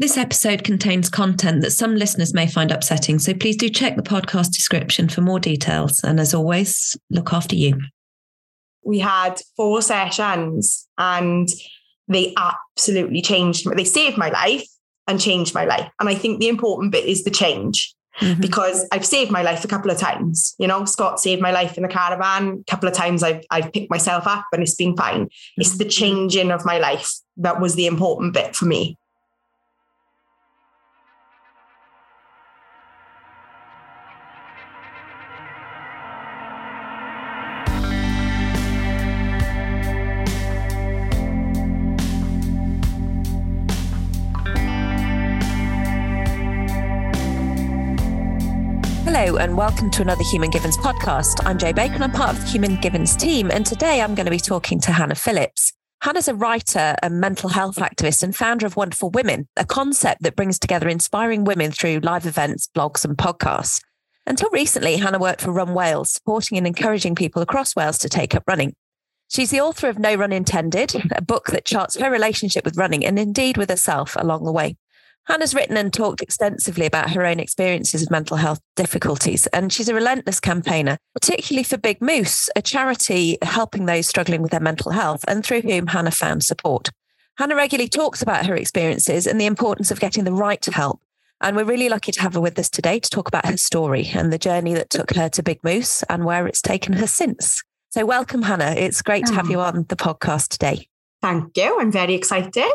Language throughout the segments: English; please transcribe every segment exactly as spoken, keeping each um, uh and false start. This episode contains content that some listeners may find upsetting, so please do check the podcast description for more details. And as always, look after you. We had four sessions and they absolutely changed. They saved my life and changed my life. And I think the important bit is the change. Mm-hmm. Because I've saved my life a couple of times, you know, Scott saved my life in the caravan. A couple of times I've, I've picked myself up and it's been fine. Mm-hmm. It's the changing of my life. That was the important bit for me. Hello and welcome to another Human Givens podcast. I'm Jo Baker and I'm part of the Human Givens team, and today I'm going to be talking to Hannah Phillips. Hannah's a writer, a mental health activist and founder of Wonderful Women, a concept that brings together inspiring women through live events, blogs and podcasts. Until recently, Hannah worked for Run Wales, supporting and encouraging people across Wales to take up running. She's the author of No Run Intended, a book that charts her relationship with running and indeed with herself along the way. Hannah's written and talked extensively about her own experiences of mental health difficulties, and she's a relentless campaigner, particularly for Big Moose, a charity helping those struggling with their mental health and through whom Hannah found support. Hannah regularly talks about her experiences and the importance of getting the right help, and we're really lucky to have her with us today to talk about her story and the journey that took her to Big Moose and where it's taken her since. So welcome, Hannah. It's great to have you on the podcast today. Thank you. I'm very excited.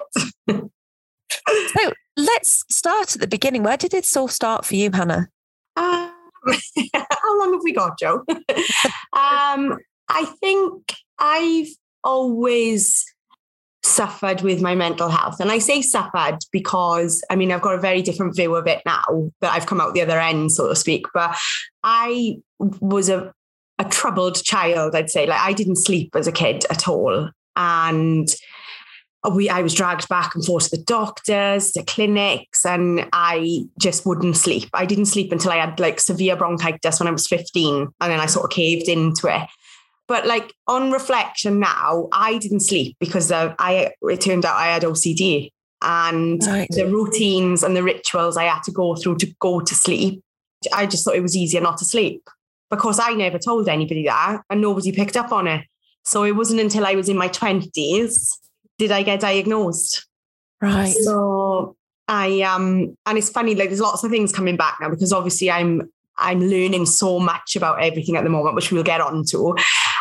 So let's start at the beginning. Where did this all start for you, Hannah? Um, how long have we got, Jo? um, I think I've always suffered with my mental health. And I say suffered because, I mean, I've got a very different view of it now that I've come out the other end, so to speak. But I was a, a troubled child, I'd say. Like, I didn't sleep as a kid at all. And We, I was dragged back and forth to the doctors, the clinics, and I just wouldn't sleep. I didn't sleep until I had like severe bronchitis when I was fifteen, and then I sort of caved into it. But like on reflection now, I didn't sleep because uh, I it turned out I had O C D, and right. the routines and the rituals I had to go through to go to sleep, I just thought it was easier not to sleep because I never told anybody that and nobody picked up on it. So it wasn't until I was in my twenties did I get diagnosed. Right. So I, um, and it's funny, like there's lots of things coming back now because obviously I'm, I'm learning so much about everything at the moment, which we'll get on to.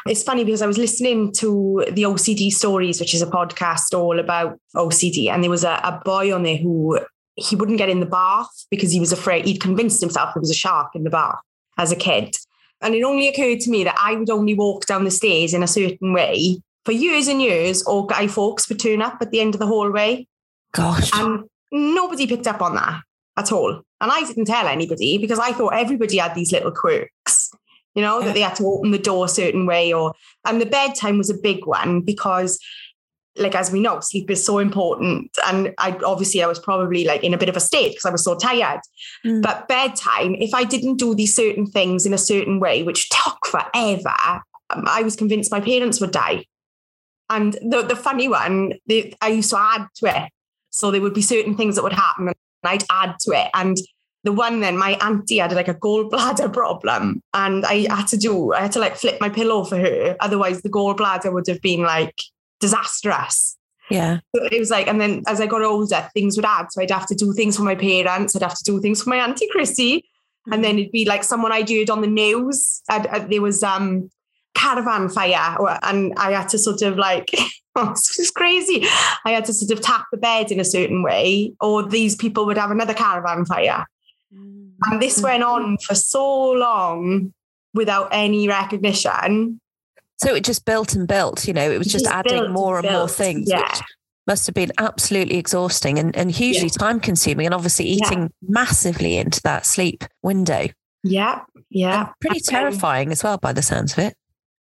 It's funny because I was listening to the O C D Stories, which is a podcast all about O C D. And there was a, a boy on there who, he wouldn't get in the bath because he was afraid. He'd convinced himself there was a shark in the bath as a kid. And it only occurred to me that I would only walk down the stairs in a certain way for years and years, or guy folks would turn up at the end of the hallway. Gosh. And nobody picked up on that at all. And I didn't tell anybody because I thought everybody had these little quirks, you know, yeah. that they had to open the door a certain way. Or, and the bedtime was a big one because, like, as we know, sleep is so important. And I obviously I was probably like in a bit of a state because I was so tired. Mm. But bedtime, if I didn't do these certain things in a certain way, which took forever, I was convinced my parents would die. And the, the funny one, they, I used to add to it. So there would be certain things that would happen and I'd add to it. And the one then, my auntie had like a gallbladder problem and I had to do, I had to like flip my pillow for her. Otherwise the gallbladder would have been like disastrous. Yeah. So it was like, and then as I got older, things would add. So I'd have to do things for my parents. I'd have to do things for my auntie Chrissy. And then it'd be like someone I'd heard on the news. I'd, I, there was... um. caravan fire, and I had to sort of like this is crazy I had to sort of tap the bed in a certain way, or these people would have another caravan fire. Mm. And this went on for so long without any recognition, so it just built and built, you know. It was just, just adding more and, and more things. Yeah. Which must have been absolutely exhausting and, and hugely yeah. time consuming, and obviously eating yeah. massively into that sleep window. Yeah yeah and pretty terrifying as well by the sounds of it.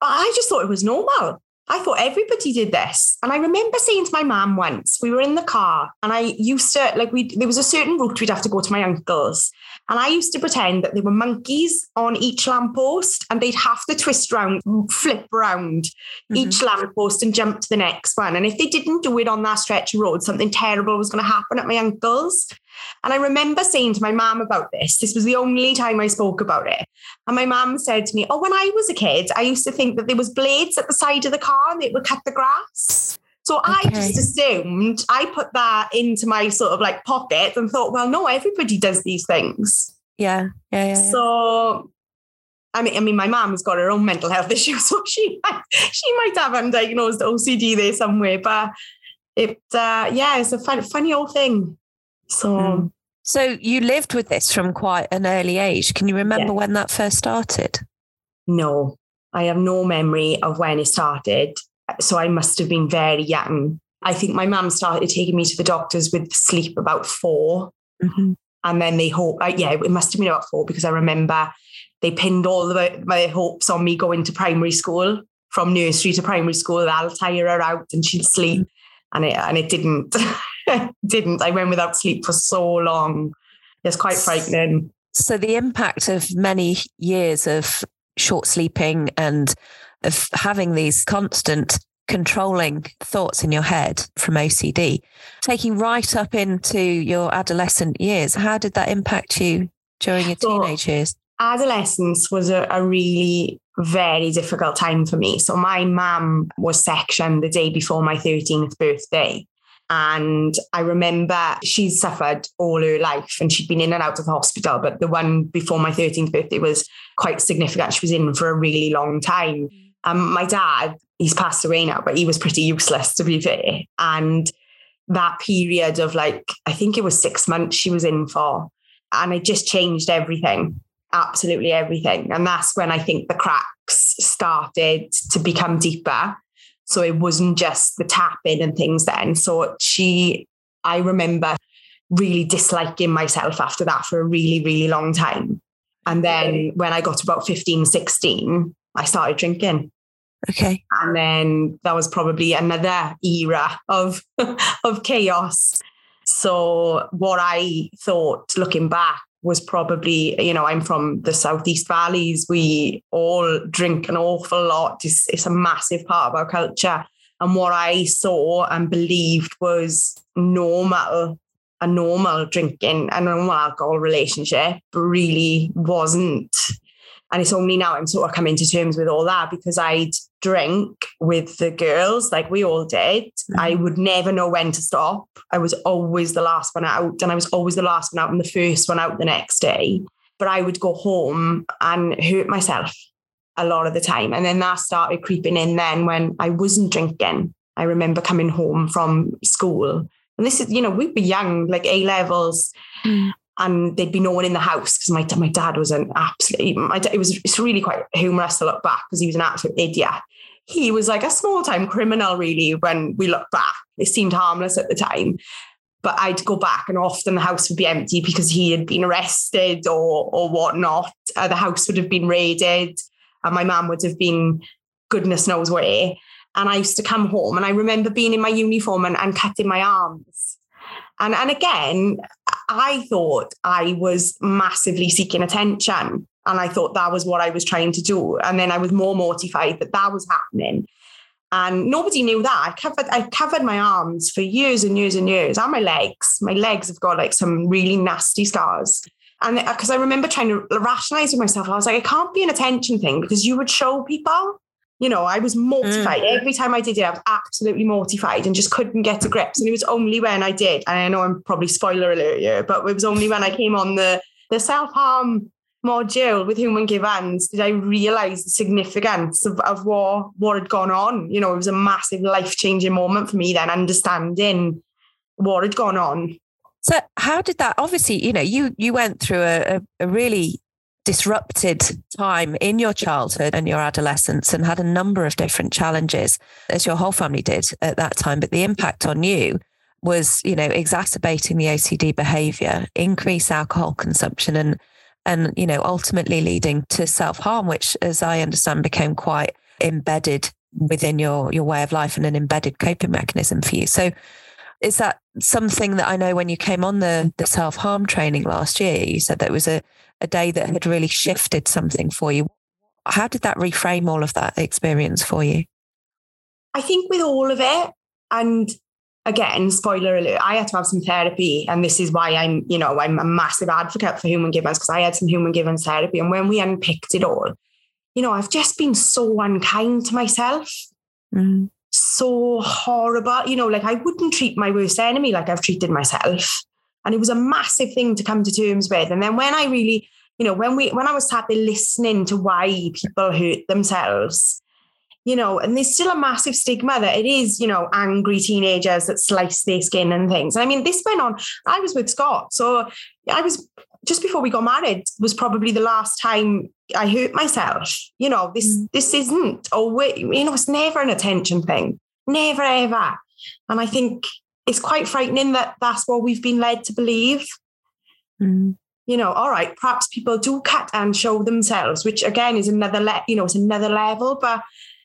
I just thought it was normal. I thought everybody did this. And I remember saying to my mum once, we were in the car and I used to, like, we there was a certain route we'd have to go to my uncle's. And I used to pretend that there were monkeys on each lamppost and they'd have to twist round, flip round mm-hmm. each lamppost and jump to the next one. And if they didn't do it on that stretch of road, something terrible was going to happen at my uncle's. And I remember saying to my mum about this, this was the only time I spoke about it. And my mum said to me, oh, when I was a kid, I used to think that there was blades at the side of the car and it would cut the grass. So okay. I just assumed, I put that into my sort of like pocket and thought, well, no, everybody does these things. Yeah. Yeah. yeah, yeah. So, I mean, I mean, my mum has got her own mental health issues, so she might, she might have undiagnosed O C D there somewhere, but it, uh, yeah, it's a fun, funny old thing. So, mm. so you lived with this from quite an early age. Can you remember yeah. when that first started? No, I have no memory of when it started. So I must have been very young. I think my mum started taking me to the doctors with sleep about four. Mm-hmm. And then they hope, uh, yeah, it must have been about four because I remember they pinned all the, my hopes on me going to primary school, from nursery to primary school. I'll tire her out and she'd sleep. Mm-hmm. And it, and it didn't, didn't. I went without sleep for so long. It's quite frightening. So the impact of many years of short sleeping and of having these constant controlling thoughts in your head from O C D, taking right up into your adolescent years, how did that impact you during your so teenage years? Adolescence was a, a really very difficult time for me. So my mum was sectioned the day before my thirteenth birthday. And I remember she suffered all her life and she'd been in and out of the hospital. But the one before my thirteenth birthday was quite significant. She was in for a really long time. Um, my dad, he's passed away now, but he was pretty useless, to be fair. And that period of like, I think it was six months she was in for. And it just changed everything. Absolutely everything. And that's when I think the cracks started to become deeper. So it wasn't just the tapping and things then. So she, I remember really disliking myself after that for a really, really long time. And then when I got about fifteen, sixteen, I started drinking. Okay. And then that was probably another era of, of chaos. So what I thought looking back was probably, you know, I'm from the Southeast Valleys. We all drink an awful lot. It's, it's a massive part of our culture. And what I saw and believed was normal, a normal drinking, a normal alcohol relationship really wasn't. And it's only now I'm sort of coming to terms with all that, because I'd drink with the girls like we all did. Mm-hmm. I would never know when to stop. I was always the last one out, and I was always the last one out and the first one out the next day. But I would go home and hurt myself a lot of the time. And then that started creeping in then when I wasn't drinking. I remember coming home from school. And this is, you know, we'd be young, like A levels. Mm. And there'd be no one in the house because my, my dad was an absolute, my dad, it was, it's really quite humorous to look back because he was an absolute idiot. He was like a small time criminal, really, when we look back. It seemed harmless at the time. But I'd go back and often the house would be empty because he had been arrested or or whatnot. Uh, the house would have been raided and my mum would have been goodness knows where. And I used to come home and I remember being in my uniform and, and cutting my arms. And and again, I thought I was massively seeking attention, and I thought that was what I was trying to do. And then I was more mortified that that was happening, and nobody knew that. I covered I covered my arms for years and years and years, and my legs. My legs have got like some really nasty scars. And because I remember trying to rationalize with myself, I was like, it can't be an attention thing because you would show people. You know, I was mortified. Mm. Every time I did it, I was absolutely mortified and just couldn't get to grips. And it was only when I did, and I know I'm probably spoiler alert here, but it was only when I came on the, the self-harm module with Human Givens did I realise the significance of, of what, what had gone on. You know, it was a massive life-changing moment for me then, understanding what had gone on. So how did that, obviously, you know, you, you went through a, a really disrupted time in your childhood and your adolescence and had a number of different challenges, as your whole family did at that time. But the impact on you was, you know, exacerbating the O C D behavior, increased alcohol consumption, and, and, you know, ultimately leading to self-harm, which, as I understand, became quite embedded within your your way of life and an embedded coping mechanism for you. So is that something that, I know when you came on the, the self-harm training last year, you said that it was a, a day that had really shifted something for you. How did that reframe all of that experience for you? I think with all of it, and again, spoiler alert, I had to have some therapy, and this is why I'm, you know, I'm a massive advocate for Human Givens, because I had some Human Givens therapy. And when we unpicked it all, you know, I've just been so unkind to myself. Mm. So horrible, you know, like I wouldn't treat my worst enemy like I've treated myself. And it was a massive thing to come to terms with. And then when I really, you know, when we, when I was sat there listening to why people hurt themselves, you know, and there's still a massive stigma that it is, you know, angry teenagers that slice their skin and things. And I mean, this went on, I was with Scott. So I was, just before we got married, was probably the last time I hurt myself. You know, this, this isn't, or you know, it's never an attention thing, never, ever. And I think it's quite frightening that that's what we've been led to believe. Mm. You know, all right, perhaps people do cut and show themselves, which again is another, le- you know, it's another level, but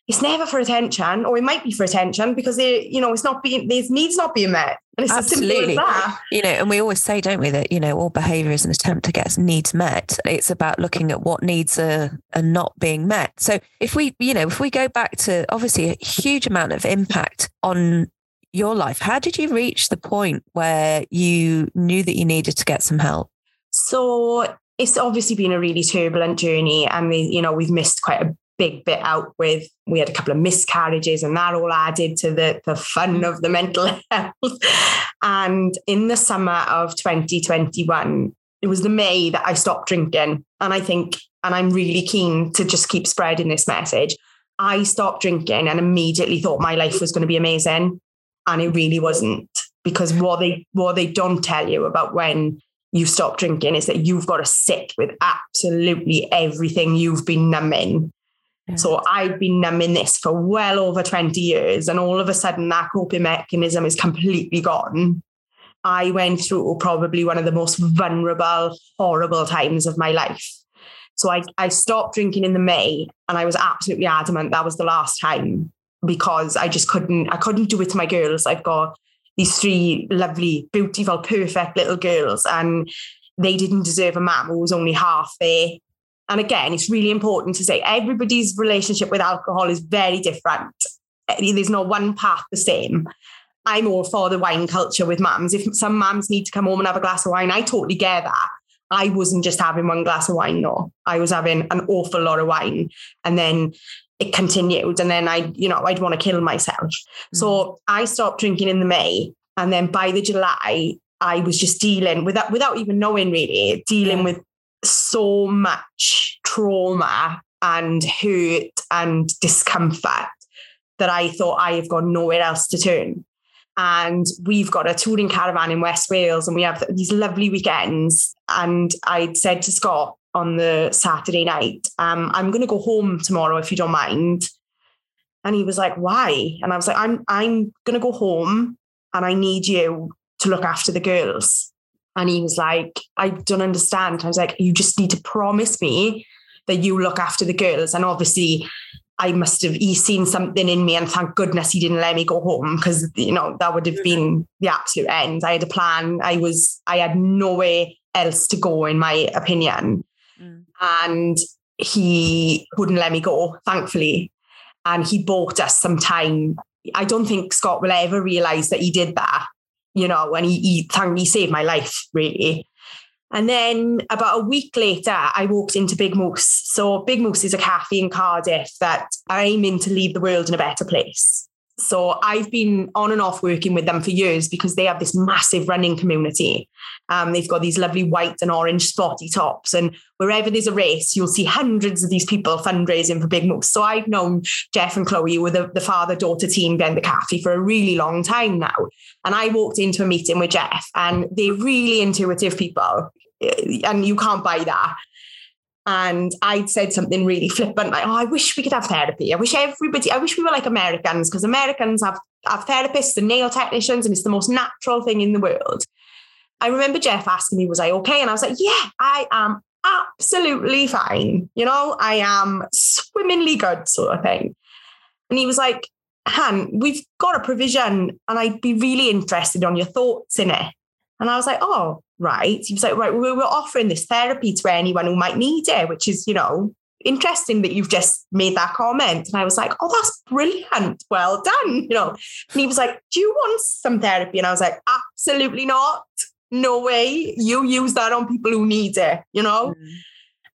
it's never for attention, or it might be for attention because they, you know, it's not being, these needs not being met. And it's absolutely, as simple as that. You know, and we always say, don't we, that, you know, all behavior is an attempt to get needs met. It's about looking at what needs are, are not being met. So if we, you know, if we go back to obviously a huge amount of impact on your life, how did you reach the point where you knew that you needed to get some help? So it's obviously been a really turbulent journey. And we, you know, we've missed quite a big bit out with, we had a couple of miscarriages, and that all added to the, the fun of the mental health. And in the summer of twenty twenty-one, it was the May that I stopped drinking. And I think, and I'm really keen to just keep spreading this message, I stopped drinking and immediately thought my life was going to be amazing. And it really wasn't, because what they, what they don't tell you about when you stop drinking is that you've got to sit with absolutely everything you've been numbing. So I've been numbing this for well over twenty years, and all of a sudden that coping mechanism is completely gone. I went through probably one of the most vulnerable, horrible times of my life. So I, I stopped drinking in the May, and I was absolutely adamant that was the last time, because I just couldn't, I couldn't do it to my girls. I've got these three lovely, beautiful, perfect little girls, and they didn't deserve a mum who was only half there. And again, it's really important to say everybody's relationship with alcohol is very different. There's not one path the same. I'm all for the wine culture with mums. If some mums need to come home and have a glass of wine, I totally get that. I wasn't just having one glass of wine, though. I was having an awful lot of wine. And then it continued. And then I, you know, I'd want to kill myself. Mm-hmm. So I stopped drinking in the May. And then by the July, I was just dealing with that without even knowing, really, dealing yeah. with so much trauma and hurt and discomfort that I thought I have got nowhere else to turn. And we've got a touring caravan in West Wales, and we have these lovely weekends. And I'd said to Scott on the Saturday night, um, I'm going to go home tomorrow if you don't mind. And he was like, why? And I was like, I'm, I'm going to go home and I need you to look after the girls. And he was like, I don't understand. I was like, you just need to promise me that you look after the girls. And obviously I must have, he's seen something in me, and thank goodness he didn't let me go home, because, you know, that would have been the absolute end. I had a plan. I was, I had nowhere else to go, in my opinion. Mm. And he wouldn't let me go, thankfully. And he bought us some time. I don't think Scott will ever realize that he did that. You know, and he, he, thank, he saved my life, really. And then about a week later, I walked into Big Moose. So Big Moose is a cafe in Cardiff that I'm aiming to leave the world in a better place. So I've been on and off working with them for years, because they have this massive running community. Um, they've got these lovely white and orange spotty tops. And wherever there's a race, you'll see hundreds of these people fundraising for Big Moose. So I've known Jeff and Chloe, who were the, the father-daughter team behind the cafe, for a really long time now. And I walked into a meeting with Jeff, and they're really intuitive people. And you can't buy that. And I'd said something really flippant, like, oh, I wish we could have therapy. I wish everybody, I wish we were like Americans, because Americans have, have therapists and nail technicians, and it's the most natural thing in the world. I remember Jeff asking me, was I okay? And I was like, yeah, I am absolutely fine. You know, I am swimmingly good, sort of thing. And he was like, Han, we've got a provision and I'd be really interested on your thoughts in it. And I was like, oh, right. He was like, right, we're offering this therapy to anyone who might need it, which is, you know, interesting that you've just made that comment. And I was like, oh, that's brilliant. Well done. You know, and he was like, do you want some therapy? And I was like, absolutely not. No way. You use that on people who need it, you know? Mm.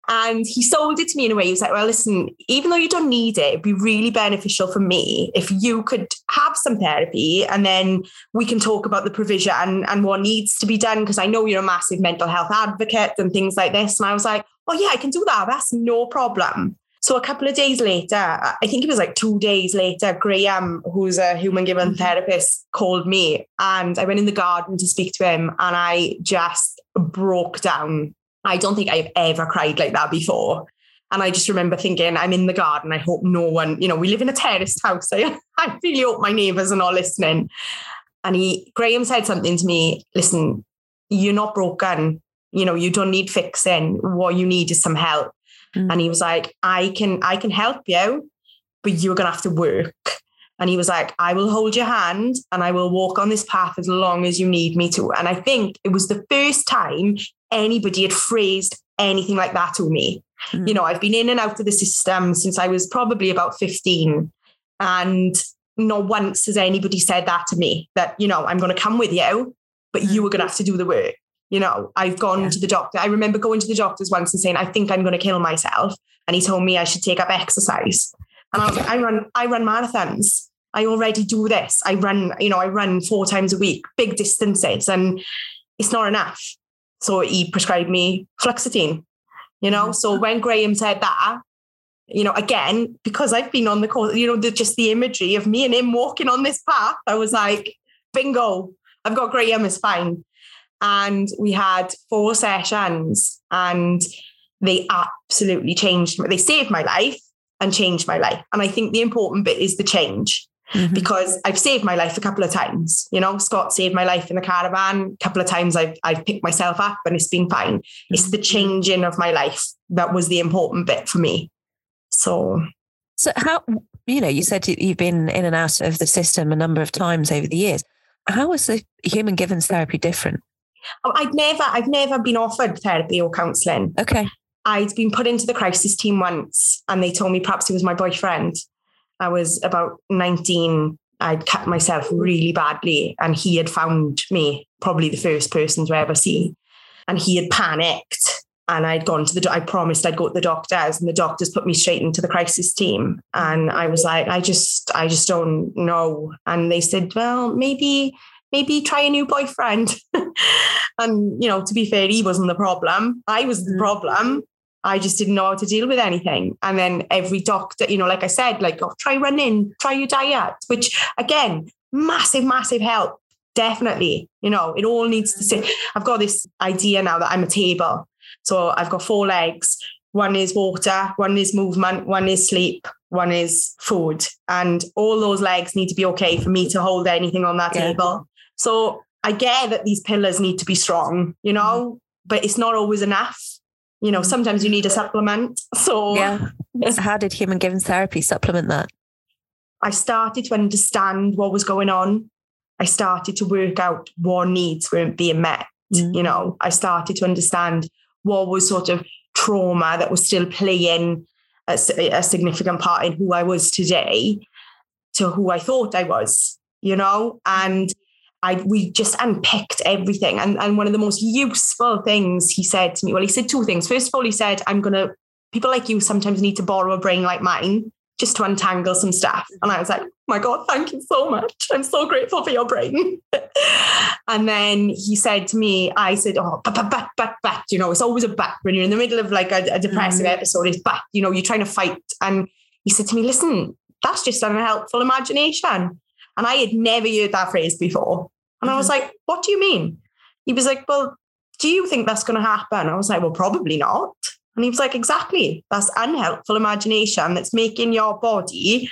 And he sold it to me in a way. He was like, well, listen, even though you don't need it, it'd be really beneficial for me if you could have some therapy, and then we can talk about the provision and, and what needs to be done, because I know you're a massive mental health advocate and things like this. And I was like, oh, yeah, I can do that. That's no problem. So a couple of days later, I think it was like two days later, Graham, who's a human givens therapist, called me, and I went in the garden to speak to him, and I just broke down. I don't think I've ever cried like that before. And I just remember thinking, I'm in the garden. I hope no one, you know, we live in a terraced house. I, I really hope my neighbours are not listening. And he, Graham said something to me, listen, you're not broken. You know, you don't need fixing. What you need is some help. Mm. And he was like, I can, I can help you, but you're going to have to work. And he was like, I will hold your hand and I will walk on this path as long as you need me to. And I think it was the first time anybody had phrased anything like that to me. Mm. You know, I've been in and out of the system since I was probably about fifteen. And not once has anybody said that to me, that, you know, I'm going to come with you, but you were going to have to do the work. You know, I've gone yeah. to the doctor. I remember going to the doctors once and saying, I think I'm going to kill myself. And he told me I should take up exercise. And I was like, I run, I run marathons. I already do this. I run, you know, I run four times a week, big distances, and it's not enough. So he prescribed me Fluxitine, you know? Mm-hmm. So when Graham said that, you know, again, because I've been on the course, you know, the, just the imagery of me and him walking on this path, I was like, bingo, I've got Graham, it's fine. And we had four sessions and they absolutely changed. They saved my life and changed my life. And I think the important bit is the change. Mm-hmm. Because I've saved my life a couple of times, you know, Scott saved my life in the caravan. A couple of times I've, I've picked myself up and it's been fine. Mm-hmm. It's the changing of my life. That was the important bit for me. So, so how, you know, you said you've been in and out of the system a number of times over the years. How is the human givens therapy different? I've never, I've never been offered therapy or counselling. Okay. I'd been put into the crisis team once and they told me perhaps it was my boyfriend. I was about nineteen. I'd cut myself really badly and he had found me, probably the first person to ever see. And he had panicked and I'd gone to the, do- I promised I'd go to the doctors, and the doctors put me straight into the crisis team. And I was like, I just, I just don't know. And they said, well, maybe, maybe try a new boyfriend. And, you know, to be fair, he wasn't the problem. I was the problem. I just didn't know how to deal with anything. And then every doctor, you know, like I said, like, oh, try running, try your diet, which again, massive, massive help. Definitely. You know, it all needs to sit. I've got this idea now that I'm a table. So I've got four legs. One is water, one is movement, one is sleep, one is food. And all those legs need to be okay for me to hold anything on that yeah. table. So I get that these pillars need to be strong, you know, but it's not always enough. You know, sometimes you need a supplement. So, yeah. So how did human givens therapy supplement that? I started to understand what was going on. I started to work out what needs weren't being met. Mm. You know, I started to understand what was sort of trauma that was still playing a, a significant part in who I was today to who I thought I was, you know, and I, we just unpicked everything. And, and one of the most useful things he said to me, well, he said two things. First of all, he said, I'm going to, people like you sometimes need to borrow a brain like mine just to untangle some stuff. And I was like, oh my God, thank you so much. I'm so grateful for your brain. And then he said to me, I said, oh, but, but, but, but, but, you know, it's always a but when you're in the middle of like a, a depressive mm-hmm. episode, it's but, you know, you're trying to fight. And he said to me, listen, that's just an unhelpful imagination. And I had never heard that phrase before. And I was like, what do you mean? He was like, well, do you think that's going to happen? I was like, well, probably not. And he was like, exactly. That's unhelpful imagination that's making your body,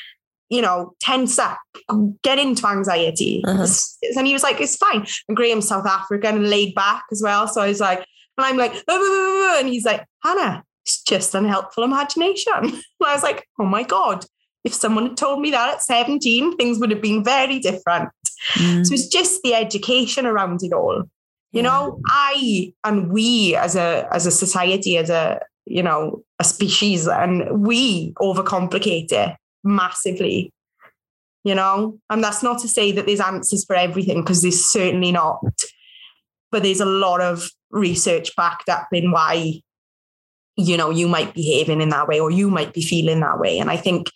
you know, tense up, get into anxiety. Uh-huh. And he was like, it's fine. And Graham's South African and laid back as well. So I was like, and I'm like, and he's like, Hannah, it's just unhelpful imagination. And I was like, oh my God. If someone had told me that at seventeen, things would have been very different. Mm. So it's just the education around it all. You yeah. know, I and we as a as a society, as a, you know, a species, and we overcomplicate it massively, you know, and that's not to say that there's answers for everything, because there's certainly not. But there's a lot of research backed up in why, you know, you might be behaving in that way or you might be feeling that way. And I think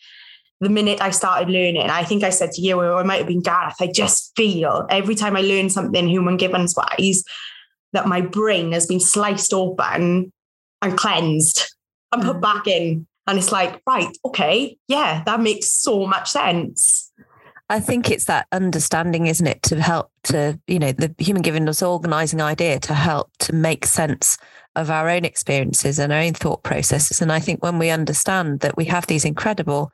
the minute I started learning, I think I said to you, or it might have been Gareth, I just feel every time I learn something human givens wise that my brain has been sliced open and cleansed and put back in. And it's like, right, okay, yeah, that makes so much sense. I think it's that understanding, isn't it, to help to, you know, the human givens organising idea to help to make sense of our own experiences and our own thought processes. And I think when we understand that we have these incredible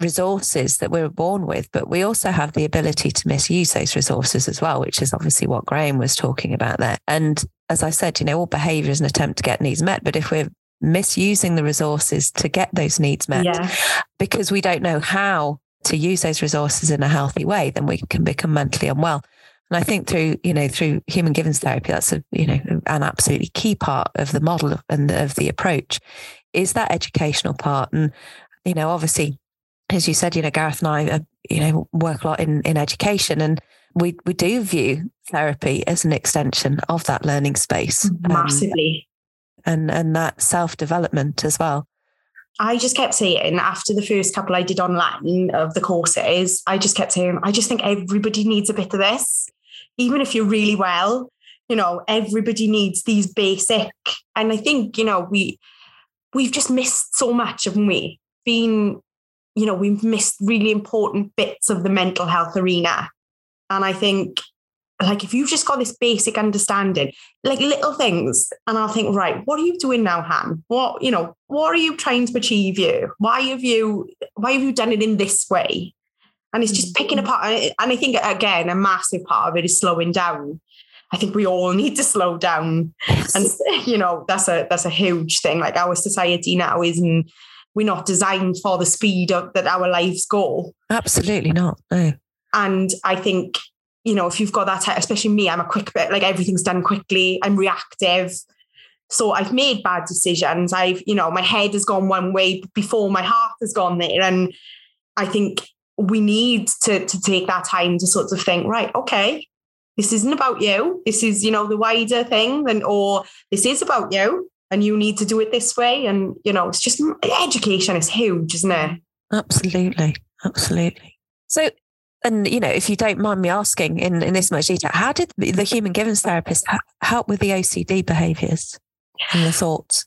resources that we were born with, but we also have the ability to misuse those resources as well, which is obviously what Graham was talking about there. And as I said, you know, all behaviour is an attempt to get needs met, but if we're misusing the resources to get those needs met, yeah. because we don't know how to use those resources in a healthy way, then we can become mentally unwell. And I think through, you know, through human givens therapy, that's a, you know, an absolutely key part of the model and of the approach is that educational part. And, you know, obviously, as you said, you know, Gareth and I, uh, you know, work a lot in, in education, and we, we do view therapy as an extension of that learning space. Massively. Um, and, and that self-development as well. I just kept saying after the first couple I did online of the courses, I just kept saying, I just think everybody needs a bit of this. Even if you're really well, you know, everybody needs these basic. And I think, you know, we, we've just missed so much, haven't we? Been, you know, we've missed really important bits of the mental health arena. And I think, like, if you've just got this basic understanding, like little things, and I'll think, right, what are you doing now, Han? What, you know, what are you trying to achieve here? Why have you, why have you done it in this way? And it's just picking apart. And I think, again, a massive part of it is slowing down. I think we all need to slow down. Yes. And, you know, that's a, that's a huge thing. Like, our society now isn't, we're not designed for the speed of, that our lives go. Absolutely not. No. And I think, you know, if you've got that, especially me, I'm a quick bit, like everything's done quickly. I'm reactive. So I've made bad decisions. I've, you know, my head has gone one way before my heart has gone there. And I think we need to, to take that time to sort of think, right, okay, this isn't about you. This is, you know, the wider thing, and or this is about you and you need to do it this way. And, you know, it's just, education is huge, isn't it? Absolutely. Absolutely. So, and, you know, if you don't mind me asking in, in this much detail, how did the human givens therapist ha- help with the O C D behaviours and the thoughts?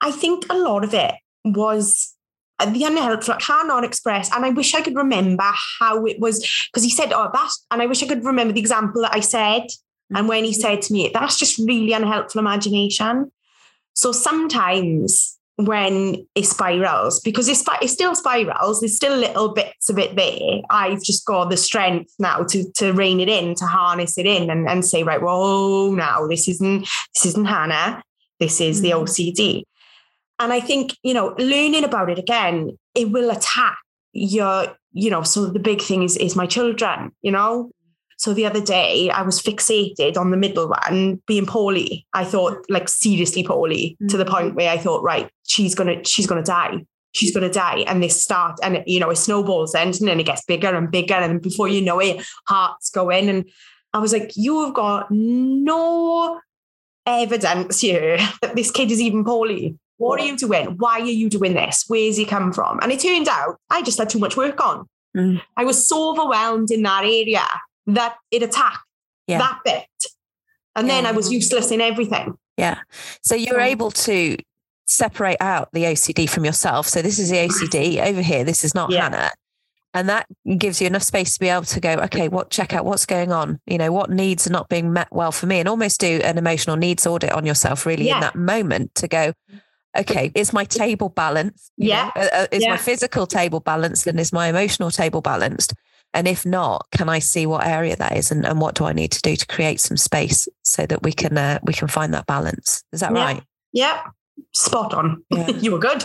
I think a lot of it was the unhelpful. I cannot express, and I wish I could remember how it was, because he said, oh, that's, and I wish I could remember the example that I said. Mm-hmm. And when he said to me, that's just really unhelpful imagination. So sometimes when it spirals, because it, sp- it still spirals, there's still little bits of it there. I've just got the strength now to, to rein it in, to harness it in, and, and say, right, whoa, now this isn't, this isn't Hannah. This is the O C D. And I think, you know, learning about it again, it will attack your, you know, so the big thing is, is my children, you know? So the other day I was fixated on the middle one being poorly. I thought, like, seriously poorly, mm-hmm. to the point where I thought, right, she's going to, she's going to die. She's going to die. And they start, and, you know, it snowballs then, and then it gets bigger and bigger. And before you know it, hearts go in. And I was like, you have got no evidence here that this kid is even poorly. What are you doing? Why are you doing this? Where's he come from? And it turned out I just had too much work on. Mm-hmm. I was so overwhelmed in that area that it attacked yeah. that bit. And yeah. then I was useless in everything. Yeah. So you're able to separate out the O C D from yourself. So this is the O C D over here. This is not yeah. Hannah. And that gives you enough space to be able to go, okay, what, check out what's going on. You know, what needs are not being met well for me, and almost do an emotional needs audit on yourself really yeah. in that moment to go, okay, is my table balanced? You yeah. know, uh, is yeah. my physical table balanced, and is my emotional table balanced? And if not, can I see what area that is, and, and what do I need to do to create some space so that we can uh, we can find that balance? Is that yeah. right? Yeah, spot on. Yeah. You were good.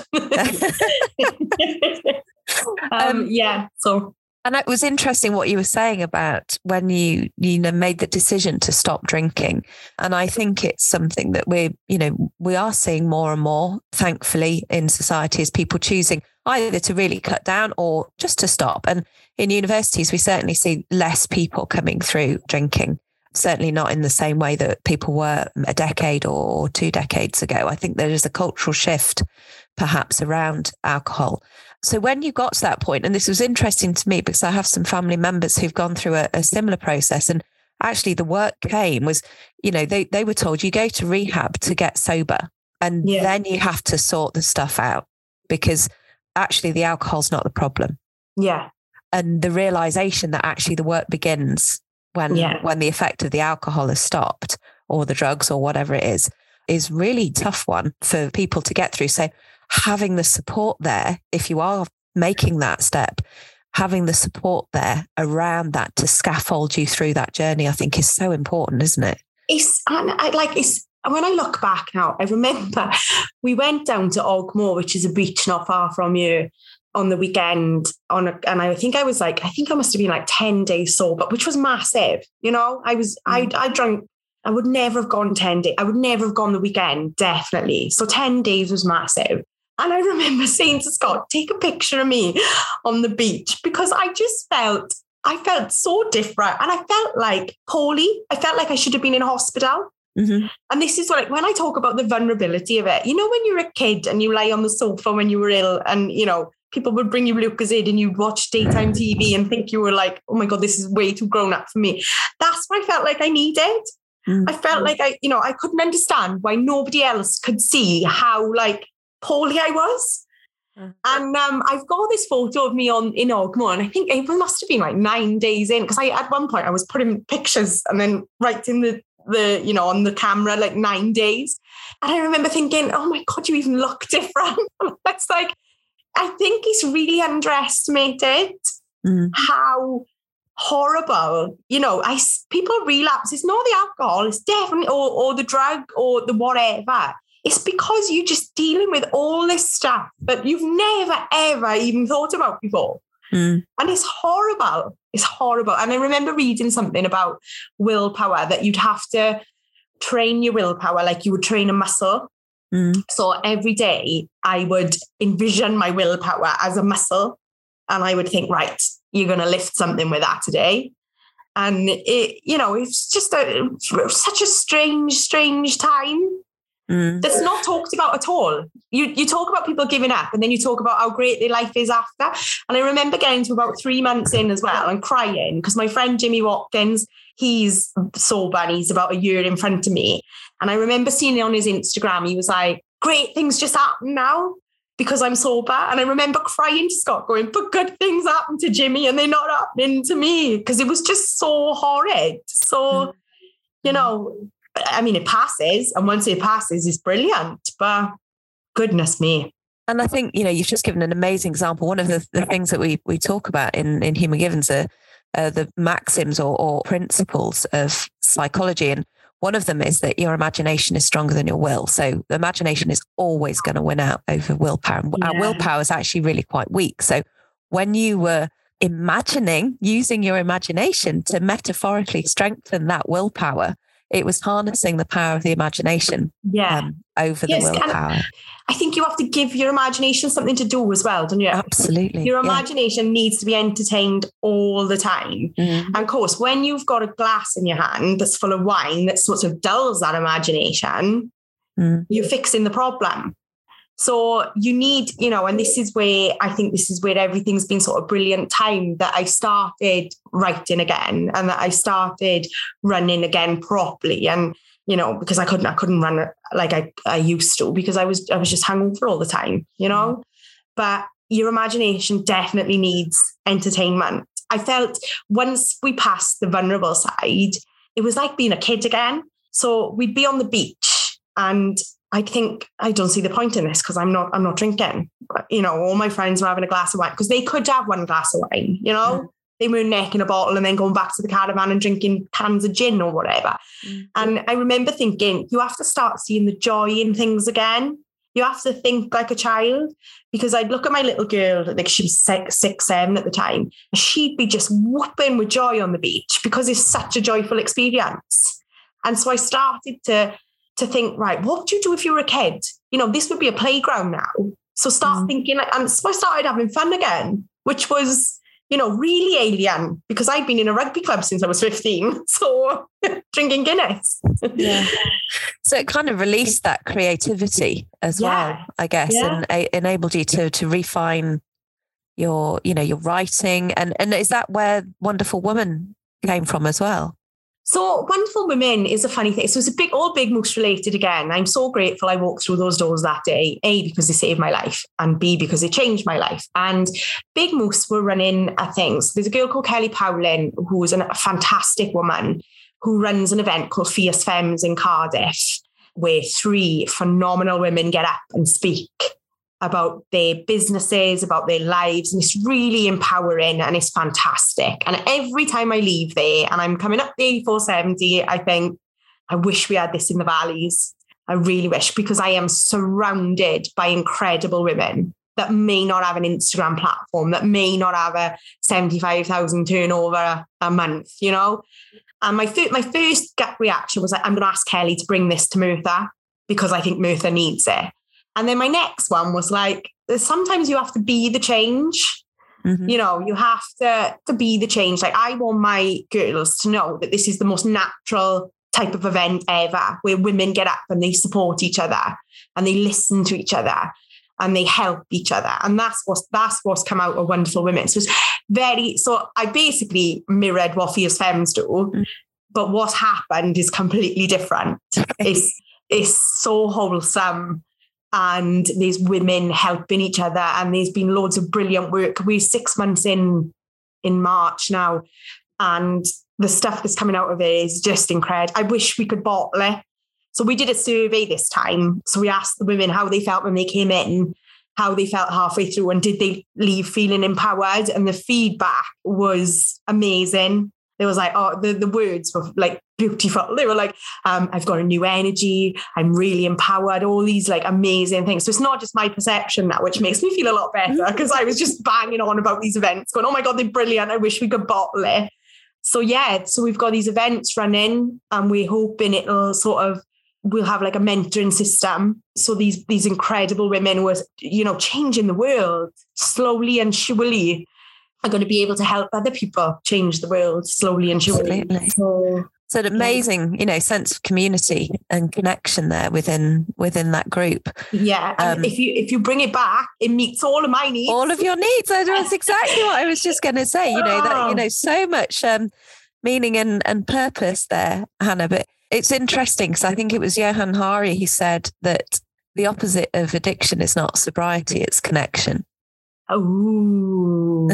um, yeah. So, and it was interesting what you were saying about when you, you know, made the decision to stop drinking. And I think it's something that we, you know, we are seeing more and more, thankfully, in society, as people choosing either to really cut down or just to stop. And in universities, we certainly see less people coming through drinking. Certainly not in the same way that people were a decade or two decades ago. I think there is a cultural shift perhaps around alcohol. So when you got to that point, and this was interesting to me because I have some family members who've gone through a, a similar process, and actually the work came was, you know, they, they were told you go to rehab to get sober and yeah. then you have to sort the stuff out because actually the alcohol's not the problem. Yeah. And the realization that actually the work begins when yeah. when the effect of the alcohol has stopped or the drugs or whatever it is, is really tough one for people to get through. So having the support there, if you are making that step, having the support there around that to scaffold you through that journey, I think is so important, isn't it? It's I, like it's when I look back now, I remember we went down to Ogmore, which is a beach not far from you, on the weekend on, a, and I think I was like, I think I must've been like ten days sober, which was massive. You know, I was, mm. I, I drank, I would never have gone ten days. I would never have gone the weekend. Definitely. So ten days was massive. And I remember saying to Scott, take a picture of me on the beach, because I just felt, I felt so different. And I felt like poorly. I felt like I should have been in hospital. Mm-hmm. And this is like when I talk about the vulnerability of it, you know, when you're a kid and you lay on the sofa when you were ill and, you know, people would bring you Lucozade and you'd watch daytime T V and think you were like, oh my God, this is way too grown up for me. That's what I felt like I needed. Mm-hmm. I felt like I, you know, I couldn't understand why nobody else could see how like poorly I was. Mm-hmm. And um, I've got this photo of me on in Ogmore, and I think it must have been like nine days in, because I at one point I was putting pictures and then writing the the, you know, on the camera like nine days. And I remember thinking, oh my God, you even look different. That's like, I think it's really underestimated mm. how horrible, you know, I, people relapse. It's not the alcohol, it's definitely, or, or the drug or the whatever. It's because you're just dealing with all this stuff that you've never, ever even thought about before. Mm. And it's horrible. It's horrible. And I remember reading something about willpower, that you'd have to train your willpower like you would train a muscle. Mm. So every day I would envision my willpower as a muscle, and I would think, right, you're going to lift something with that today. And it, you know, it's just a, such a strange, strange time mm. that's not talked about at all. You, you talk about people giving up, and then you talk about how great their life is after. And I remember getting to about three months in as well and crying because my friend Jimmy Watkins, he's sober and he's about a year in front of me. And I remember seeing it on his Instagram. He was like, great things just happen now because I'm sober. And I remember crying to Scott going, but good things happen to Jimmy and they're not happening to me, because it was just so horrid. So, mm. you know, I mean, it passes. And once it passes, it's brilliant. But goodness me. And I think, you know, you've just given an amazing example. One of the, the things that we we talk about in, in Human Givens are uh, the maxims or, or principles of psychology. And one of them is that your imagination is stronger than your will. So the imagination is always going to win out over willpower. And yeah. our willpower is actually really quite weak. So when you were imagining, using your imagination to metaphorically strengthen that willpower, it was harnessing the power of the imagination yeah. um, over yes, the willpower. I think you have to give your imagination something to do as well, don't you? Absolutely. Your imagination yeah. needs to be entertained all the time. Mm. And of course, when you've got a glass in your hand that's full of wine that sort of dulls that imagination, mm. you're fixing the problem. So you need, you know, and this is where I think this is where everything's been sort of brilliant time that I started writing again and that I started running again properly. And, you know, because I couldn't, I couldn't run like I, I used to, because I was, I was just hungover all the time, you know, mm. but your imagination definitely needs entertainment. I felt once we passed the vulnerable side, it was like being a kid again. So we'd be on the beach and I think I don't see the point in this because I'm not, I'm not drinking, but, you know, all my friends were having a glass of wine because they could have one glass of wine, you know, mm. they were necking a bottle and then going back to the caravan and drinking cans of gin or whatever. Mm. And I remember thinking, you have to start seeing the joy in things again. you have to think like a child, because I'd look at my little girl, like she was six, six seven at the time, and she'd be just whooping with joy on the beach because it's such a joyful experience. And so I started to, to think, right, what would you do if you were a kid? You know, this would be a playground now. So start mm. thinking, and so I started having fun again, which was, you know, really alien, because I'd been in a rugby club since I was fifteen. So drinking Guinness. Yeah. So it kind of released that creativity as yeah. well, I guess, yeah. and a- enabled you to to refine your, you know, your writing. And, and is that where Wonderful Women came from as well? So Wonderful Women is a funny thing. So it's a big, all Big Moose related again. I'm so grateful I walked through those doors that day, A, because they saved my life, and B, because they changed my life. And Big Moose were running a thing. So there's a girl called Kelly Powlin, who is a fantastic woman, who runs an event called Fierce Femmes in Cardiff, where three phenomenal women get up and speak about their businesses, about their lives. And it's really empowering and it's fantastic. And every time I leave there, and I'm coming up the eighty-four seventy, I think, I wish we had this in the valleys. I really wish, because I am surrounded by incredible women that may not have an Instagram platform, that may not have a seventy-five thousand turnover a month, you know? And my, th- my first gut reaction was like, I'm going to ask Kelly to bring this to Merthyr, because I think Merthyr needs it. And then my next one was like, sometimes you have to be the change. Mm-hmm. You know, you have to, to be the change. Like, I want my girls to know that this is the most natural type of event ever, where women get up and they support each other and they listen to each other and they help each other. And that's what's, that's what's come out of Wonderful Women. So it's very, so I basically mirrored what Fierce Femmes do, mm-hmm. but what's happened is completely different. it's, it's so wholesome. And there's women helping each other, and there's been loads of brilliant work. We're six months in, in March now, and the stuff that's coming out of it is just incredible. I wish we could bottle it. So we did a survey this time. So we asked the women how they felt when they came in, how they felt halfway through, and did they leave feeling empowered? And the feedback was amazing. They was like, oh, the, the words were like beautiful. They were like, um, I've got a new energy. I'm really empowered. All these like amazing things. So it's not just my perception now, which makes me feel a lot better, because I was just banging on about these events going, oh my God, they're brilliant. I wish we could bottle it. So yeah, so we've got these events running, and we're hoping it'll sort of, we'll have like a mentoring system. So these, these incredible women who are, you know, changing the world slowly and surely, are going to be able to help other people change the world slowly and surely. Absolutely. So, so an amazing, yeah. you know, sense of community and connection there within within that group. Yeah, um, and if you if you bring it back, it meets all of my needs. All of your needs. That's exactly what I was just going to say. You know, that, you know, so much um, meaning and and purpose there, Hannah. But it's interesting, because I think it was Johan Hari who said that the opposite of addiction is not sobriety; it's connection. Oh,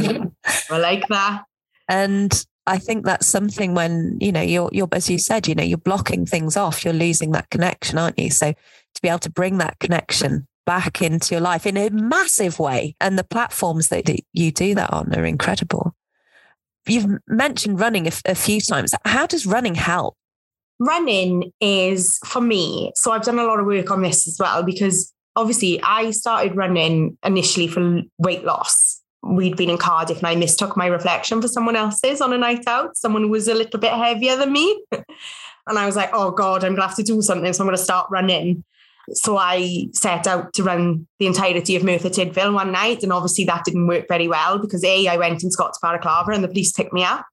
I like that. And I think that's something when, you know, you're, you're, as you said, you know, you're blocking things off, you're losing that connection, aren't you? So to be able to bring that connection back into your life in a massive way. And the platforms that you do that on are incredible. You've mentioned running a, a few times. How does running help? Running is for me. So I've done a lot of work on this as well, because obviously, I started running initially for weight loss. We'd been in Cardiff and I mistook my reflection for someone else's on a night out, someone who was a little bit heavier than me. And I was like, oh God, I'm going to have to do something. So I'm going to start running. So I set out to run the entirety of Merthyr Tydfil one night. And obviously that didn't work very well, because A, I went in Scots Balaclava and the police picked me up.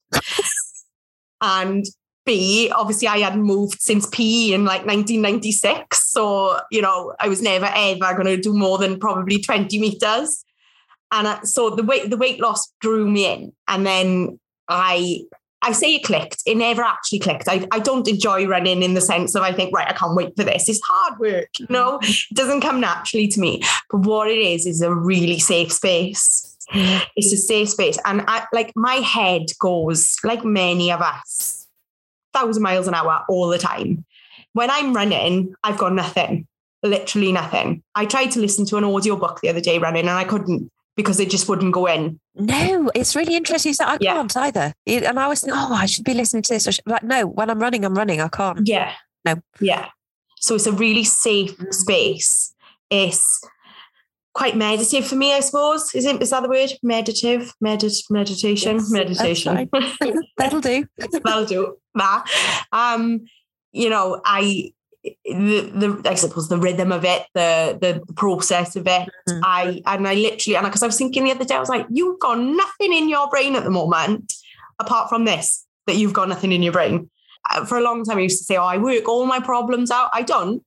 And B, obviously I hadn't moved since P E in like nineteen ninety-six. So, you know, I was never ever going to do more than probably twenty meters. And I, so the weight, the weight loss drew me in. And then I, I say it clicked. It never actually clicked. I, I don't enjoy running in the sense of I think, right, I can't wait for this. It's hard work. You know, it doesn't come naturally to me. But what it is, is a really safe space. It's a safe space. And I, like my head goes, like many of us, thousand miles an hour all the time. When I'm running, I've got nothing, literally nothing. I tried to listen to an audiobook the other day running and I couldn't, because it just wouldn't go in. No, it's really interesting. So I yeah. can't either. And I always think, oh, I should be listening to this. Like, no, when I'm running, I'm running. I can't. Yeah. No. Yeah. So it's a really safe space it's quite meditative for me, I suppose. Is it, is that the word? Meditative, medit- meditation, yes, meditation. That'll do. That'll do. That. Um, you know, I, the, the, I suppose the rhythm of it, the the, the process of it. Mm-hmm. I and I literally, and because I, I was thinking the other day, I was like, you've got nothing in your brain at the moment, apart from this, that you've got nothing in your brain. For a long time, I used to say, oh, I work all my problems out. I don't.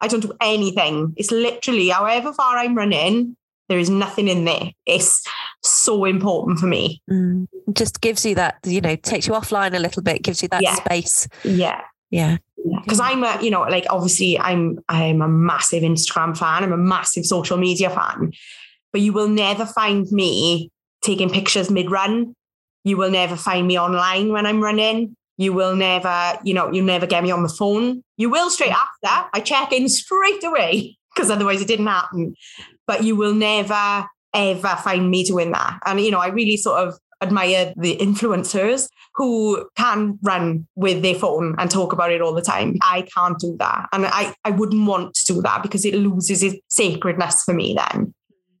I don't do anything. It's literally however far I'm running, there is nothing in there. It's so important for me. Mm. Just gives you that, you know, takes you offline a little bit, gives you that yeah. space. Yeah. Yeah. Because yeah. I'm a, you know, like obviously I'm, I'm a massive Instagram fan. I'm a massive social media fan, but you will never find me taking pictures mid-run. You will never find me online when I'm running. You will never, you know, you'll never get me on the phone. You will straight after. I check in straight away because otherwise it didn't happen. But you will never, ever find me doing that. And, you know, I really sort of admire the influencers who can run with their phone and talk about it all the time. I can't do that. And I, I wouldn't want to do that because it loses its sacredness for me then.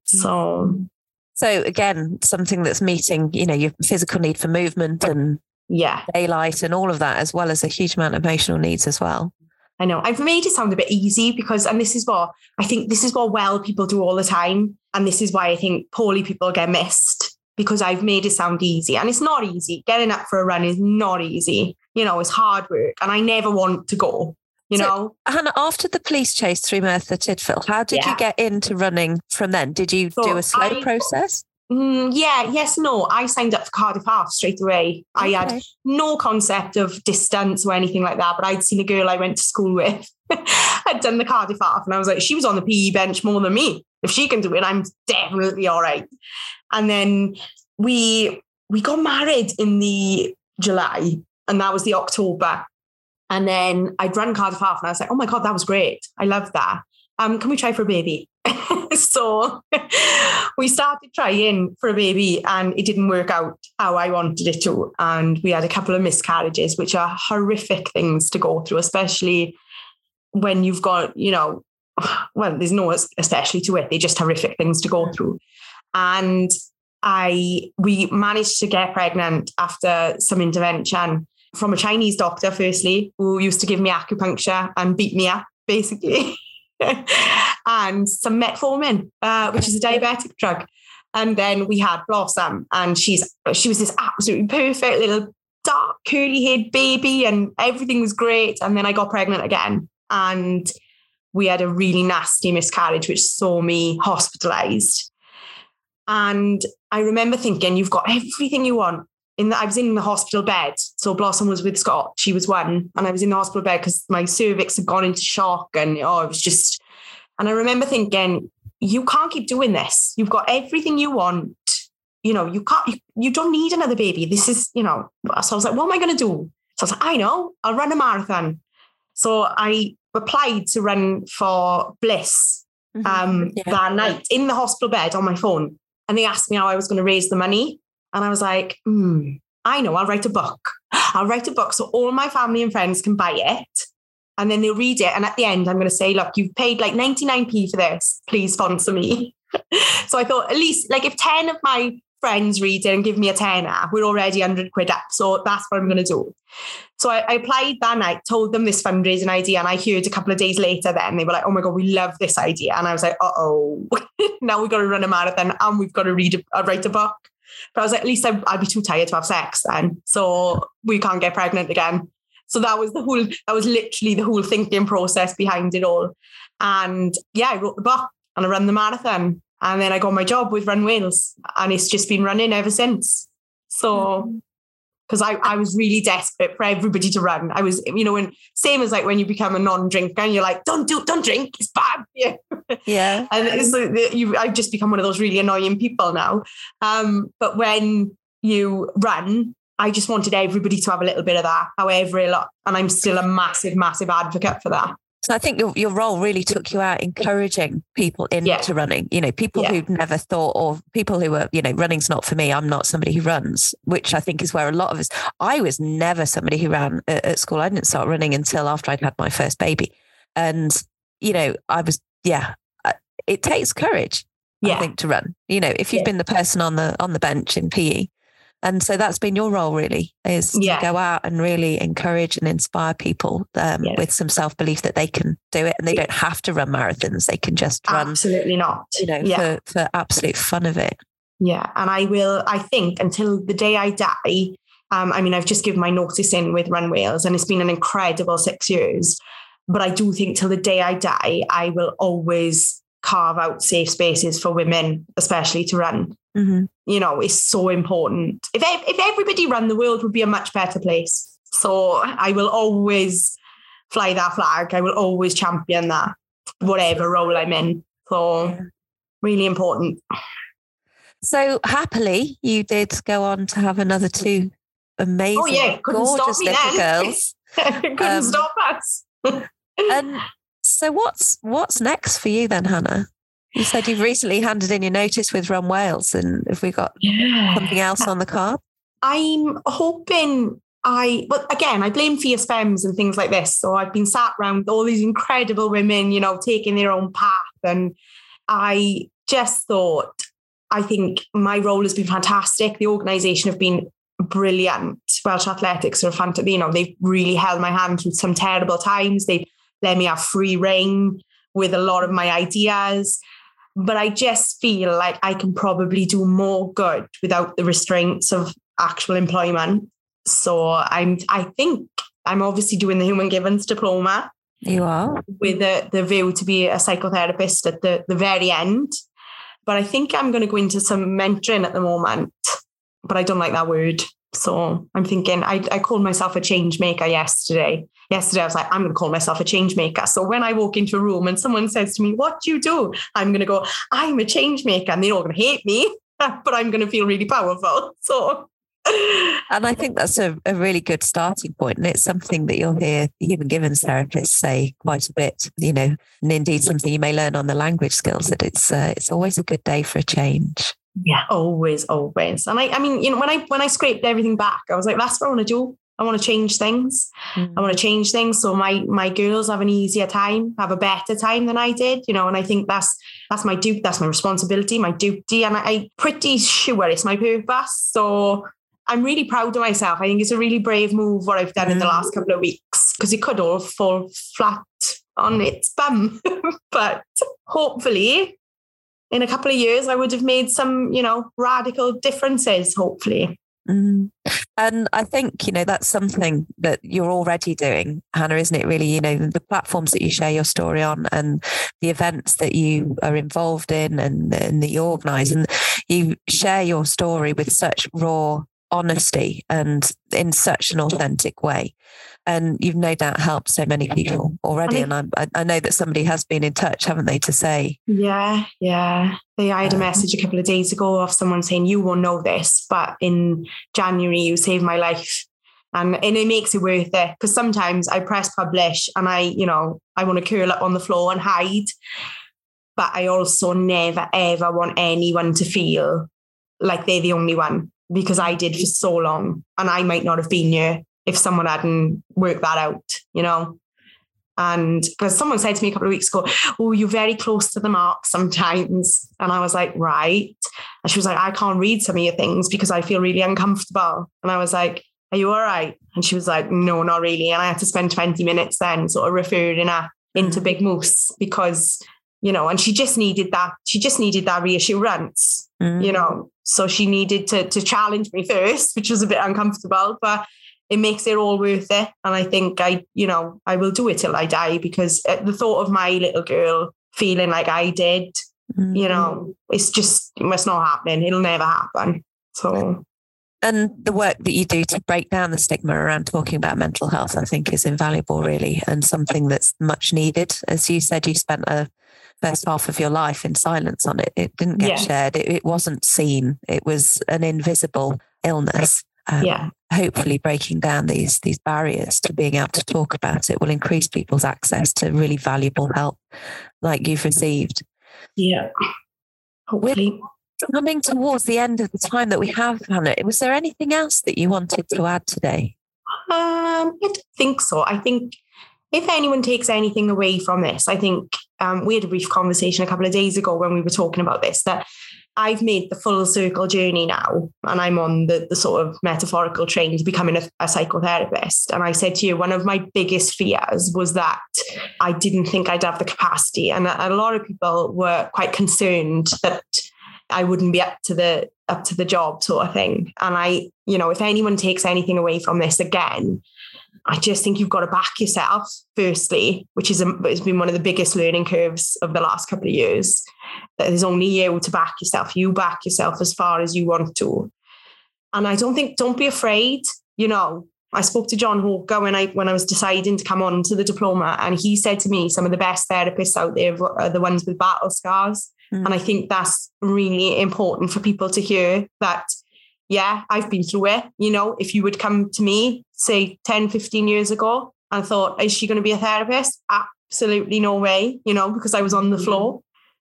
So, so again, something that's meeting, you know, your physical need for movement and yeah, daylight and all of that, as well as a huge amount of emotional needs as well. I know I've made it sound a bit easy because, and this is what I think, this is what well people do all the time, and this is why I think poorly people get missed, because I've made it sound easy, and it's not easy. Getting up for a run is not easy. You know, it's hard work, and I never want to go. You so, know, Hannah, after the police chase through Merthyr Tydfil, how did yeah. you get into running from then? Did you so do a slow I, process? Mm, yeah, yes, no. I signed up for Cardiff Half straight away. Okay. I had no concept of distance or anything like that, but I'd seen a girl I went to school with had done the Cardiff Half, and I was like, she was on the P E bench more than me. If she can do it, I'm definitely all right. And then we we got married in the July, and that was the October. And then I'd run Cardiff Half, and I was like, oh my God, that was great. I love that. Um, can we try for a baby? So we started trying for a baby, and it didn't work out how I wanted it to. And we had a couple of miscarriages, which are horrific things to go through, especially when you've got, you know, well, there's no especially to it. They're just horrific things to go through. And I, we managed to get pregnant after some intervention from a Chinese doctor, firstly, who used to give me acupuncture and beat me up, basically. And some metformin, uh, which is a diabetic drug. And then we had Blossom, and she's she was this absolutely perfect little dark curly haired baby, and everything was great. And then I got pregnant again, and we had a really nasty miscarriage, which saw me hospitalized. And I remember thinking, you've got everything you want. In the, I was in the hospital bed. So Blossom was with Scott. She was one. And I was in the hospital bed because my cervix had gone into shock. And oh, it was just... And I remember thinking, you can't keep doing this. You've got everything you want. You know, you can't... You, you don't need another baby. This is, you know... So I was like, what am I going to do? So I was like, I know. I'll run a marathon. So I applied to run for Bliss um, mm-hmm. yeah. that night in the hospital bed on my phone. And they asked me how I was going to raise the money. And I was like, hmm, I know, I'll write a book. I'll write a book so all my family and friends can buy it. And then they'll read it. And at the end, I'm going to say, look, you've paid like ninety-nine p for this. Please sponsor me. So I thought, at least like if ten of my friends read it and give me a tenner, we're already one hundred quid up. So that's what I'm going to do. So I, I applied that night, told them this fundraising idea. And I heard a couple of days later then they were like, oh my God, we love this idea. And I was like, uh-oh, now we've got to run a marathon and we've got to read a, uh, write a book. But I was like, at least I'd be too tired to have sex then. So we can't get pregnant again. So that was the whole, that was literally the whole thinking process behind it all. And yeah, I wrote the book and I ran the marathon. And then I got my job with Run Wales. And it's just been running ever since. So, because I, I was really desperate for everybody to run. I was, you know, when, same as like when you become a non-drinker and you're like, don't do, don't drink, it's bad. Yeah. Yeah. And it's like, you, I've just become one of those really annoying people now. Um, but when you run, I just wanted everybody to have a little bit of that, however a lot. And I'm still a massive, massive advocate for that. So I think your, your role really took you out encouraging people into yeah. running, you know, people yeah. who'd never thought, or people who were, you know, running's not for me. I'm not somebody who runs, which I think is where a lot of us, I was never somebody who ran at, at school. I didn't start running until after I'd had my first baby. And, you know, I was, yeah, I, it takes courage, yeah. I think, to run, you know, if you've yeah. been the person on the on the bench in P E. And so that's been your role, really, is yeah. to go out and really encourage and inspire people um, yeah. with some self-belief that they can do it and they don't have to run marathons. They can just run. Absolutely not. You know, yeah. for, for absolute fun of it. Yeah. And I will, I think, until the day I die, um, I mean, I've just given my notice in with Run Wales and it's been an incredible six years. But I do think till the day I die, I will always carve out safe spaces for women, especially to run. Mm-hmm. You know, it's so important. If if everybody ran, the world would be a much better place. So I will always fly that flag. I will always champion that, whatever role I'm in. So really important. So happily, you did go on to have another two amazing, oh, yeah. gorgeous little then. girls. Couldn't um, stop us. And so what's what's next for you then, Hannah? You said you've recently handed in your notice with Run Wales, and have we got yeah. something else on the card? I'm hoping I, but again, I blame Fierce Femmes and things like this. So I've been sat around all these incredible women, you know, taking their own path. And I just thought, I think my role has been fantastic. The organisation have been brilliant. Welsh Athletics are fantastic. You know, they've really held my hand through some terrible times. They've let me have free reign with a lot of my ideas. But I just feel like I can probably do more good without the restraints of actual employment. So I'm, I think I'm obviously doing the Human Givens diploma. You are? With the, the view to be a psychotherapist at the, the very end. But I think I'm going to go into some mentoring at the moment. But I don't like that word. So I'm thinking, I, I called myself a change maker yesterday. Yesterday, I was like, I'm going to call myself a change maker. So when I walk into a room and someone says to me, what do you do? I'm going to go, I'm a change maker. And they're all going to hate me, but I'm going to feel really powerful. So, and I think that's a, a really good starting point. And it's something that you'll hear the Human Givens therapists say quite a bit, you know, and indeed something you may learn on the language skills, that it's uh, it's always a good day for a change. Yeah, always, always. And I, I mean, you know, when I, when I scraped everything back, I was like, that's what I want to do. I want to change things. Mm. I want to change things. So my, my girls have an easier time, have a better time than I did, you know, and I think that's, that's my duty. That's my responsibility, my duty. And I, I'm pretty sure it's my purpose. So I'm really proud of myself. I think it's a really brave move what I've done mm. in the last couple of weeks, because it could all fall flat on its bum, but hopefully in a couple of years, I would have made some, you know, radical differences, hopefully. Mm. And I think, you know, that's something that you're already doing, Hannah, isn't it? Really, you know, the platforms that you share your story on and the events that you are involved in and, and that you organise, and you share your story with such raw honesty and in such an authentic way. And you've no doubt helped so many people already. And, and I, I know that somebody has been in touch, haven't they, to say. Yeah, yeah. I had a message a couple of days ago of someone saying, you won't know this, but in January, you saved my life. And, and it makes it worth it, because sometimes I press publish and I, you know, I want to curl up on the floor and hide. But I also never, ever want anyone to feel like they're the only one, because I did for so long and I might not have been here if someone hadn't worked that out, you know. And because someone said to me a couple of weeks ago, oh, you're very close to the mark sometimes. And I was like, right. And she was like, I can't read some of your things because I feel really uncomfortable. And I was like, are you all right? And she was like, no, not really. And I had to spend twenty minutes then sort of referring her into Big Moose, because, you know, and she just needed that. She just needed that reassurance, mm. you know. So she needed to, to challenge me first, which was a bit uncomfortable, but it makes it all worth it. And I think I, you know, I will do it till I die, because the thought of my little girl feeling like I did, mm-hmm. you know, it's just, it's not happening. It'll never happen. So. And the work that you do to break down the stigma around talking about mental health, I think, is invaluable, really, and something that's much needed. As you said, you spent a first half of your life in silence on it. It didn't get yeah. shared. It, it wasn't seen. It was an invisible illness. Um, yeah. Hopefully breaking down these these barriers to being able to talk about it will increase people's access to really valuable help like you've received. Yeah. Hopefully. We're coming towards the end of the time that we have, Hannah. Was there anything else that you wanted to add today? Um, I don't think so. I think if anyone takes anything away from this, I think um, we had a brief conversation a couple of days ago when we were talking about this, that I've made the full circle journey now, and I'm on the, the sort of metaphorical train to becoming a, a psychotherapist. And I said to you, one of my biggest fears was that I didn't think I'd have the capacity. And a, a lot of people were quite concerned that I wouldn't be up to the, up to the job sort of thing. And I, you know, if anyone takes anything away from this again, I just think you've got to back yourself firstly, which is a, it's been one of the biggest learning curves of the last couple of years. That there's only you to back yourself. You back yourself as far as you want to. And I don't think, don't be afraid. You know, I spoke to John Hawker when I, when I was deciding to come on to the diploma, and he said to me, some of the best therapists out there are the ones with battle scars. Mm. And I think that's really important for people to hear that. Yeah, I've been through it. You know, if you would come to me, say ten, fifteen years ago, and thought, is she going to be a therapist? Absolutely no way, you know, because I was on the floor.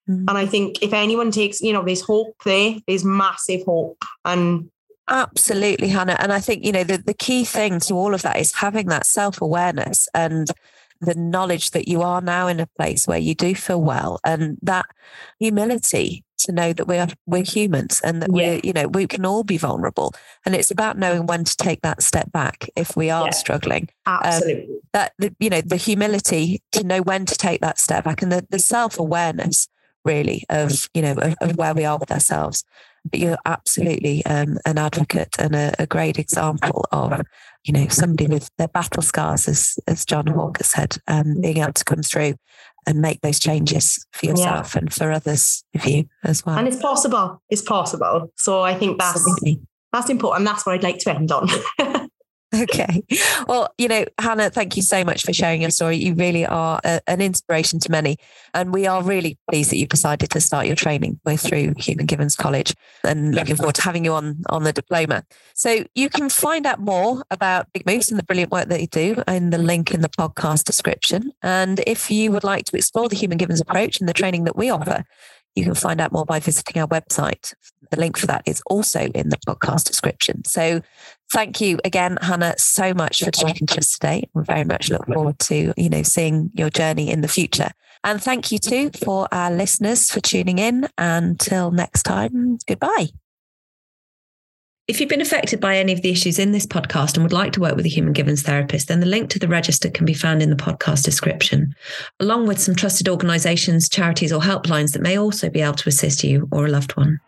Mm-hmm. And I think if anyone takes, you know, there's hope there, there's massive hope. And absolutely, Hannah. And I think, you know, the, the key thing to all of that is having that self-awareness and the knowledge that you are now in a place where you do feel well, and that humility to know that we are, we're humans, and that yeah. we're, you know, we can all be vulnerable. And it's about knowing when to take that step back if we are yeah. struggling. Absolutely. Um, that, the, you know, the humility to know when to take that step back, and the, the self-awareness really of, you know, of, of where we are with ourselves. But you're absolutely um, an advocate and a, a great example of, you know, somebody with their battle scars, as, as John Hawker said, um, being able to come through and make those changes for yourself yeah. and for others of you as well. And it's possible. It's possible. So I think that's, absolutely. That's important. And that's what I'd like to end on. Okay. Well, you know, Hannah, thank you so much for sharing your story. You really are a, an inspiration to many. And we are really pleased that you've decided to start your training. We're through Human Givens College and looking forward to having you on, on the diploma. So you can find out more about Big Moose and the brilliant work that you do in the link in the podcast description. And if you would like to explore the Human Givens approach and the training that we offer, you can find out more by visiting our website. The link for that is also in the podcast description. So thank you again, Hannah, so much for talking to us today. We very much look forward to, you know, seeing your journey in the future. And thank you too for our listeners for tuning in. Until next time, goodbye. If you've been affected by any of the issues in this podcast and would like to work with a Human Givens therapist, then the link to the register can be found in the podcast description, along with some trusted organisations, charities or helplines that may also be able to assist you or a loved one.